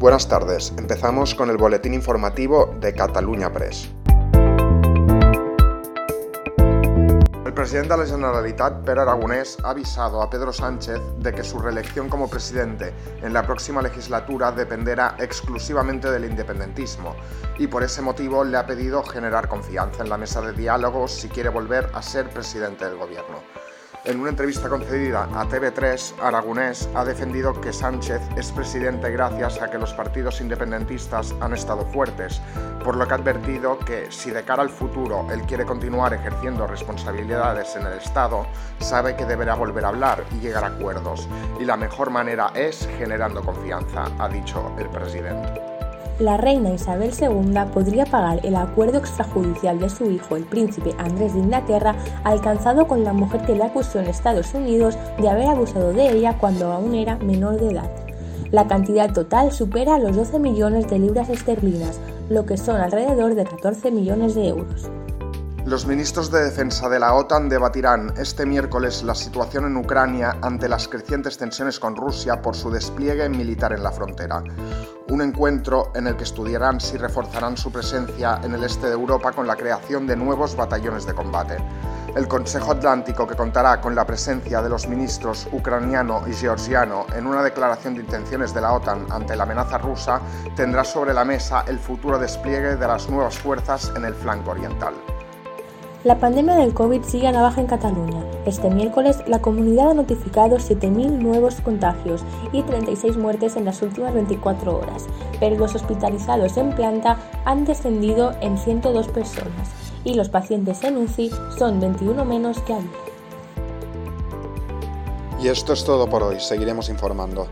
Buenas tardes, empezamos con el boletín informativo de Cataluña Press. El presidente de la Generalitat, Pere Aragonés, ha avisado a Pedro Sánchez de que su reelección como presidente en la próxima legislatura dependerá exclusivamente del independentismo y por ese motivo le ha pedido generar confianza en la mesa de diálogo si quiere volver a ser presidente del gobierno. En una entrevista concedida a TV3, Aragonés ha defendido que Sánchez es presidente gracias a que los partidos independentistas han estado fuertes, por lo que ha advertido que si de cara al futuro él quiere continuar ejerciendo responsabilidades en el Estado, sabe que deberá volver a hablar y llegar a acuerdos, y la mejor manera es generando confianza, ha dicho el presidente. La reina Isabel II podría pagar el acuerdo extrajudicial de su hijo, el príncipe Andrés de Inglaterra, alcanzado con la mujer que le acusó en Estados Unidos de haber abusado de ella cuando aún era menor de edad. La cantidad total supera los 12 millones de libras esterlinas, lo que son alrededor de 14 millones de euros. Los ministros de Defensa de la OTAN debatirán este miércoles la situación en Ucrania ante las crecientes tensiones con Rusia por su despliegue militar en la frontera. Un encuentro en el que estudiarán si reforzarán su presencia en el este de Europa con la creación de nuevos batallones de combate. El Consejo Atlántico, que contará con la presencia de los ministros ucraniano y georgiano en una declaración de intenciones de la OTAN ante la amenaza rusa, tendrá sobre la mesa el futuro despliegue de las nuevas fuerzas en el flanco oriental. La pandemia del COVID sigue a la baja en Cataluña. Este miércoles, la comunidad ha notificado 7.000 nuevos contagios y 36 muertes en las últimas 24 horas, pero los hospitalizados en planta han descendido en 102 personas y los pacientes en UCI son 21 menos que ayer. Y esto es todo por hoy, seguiremos informando.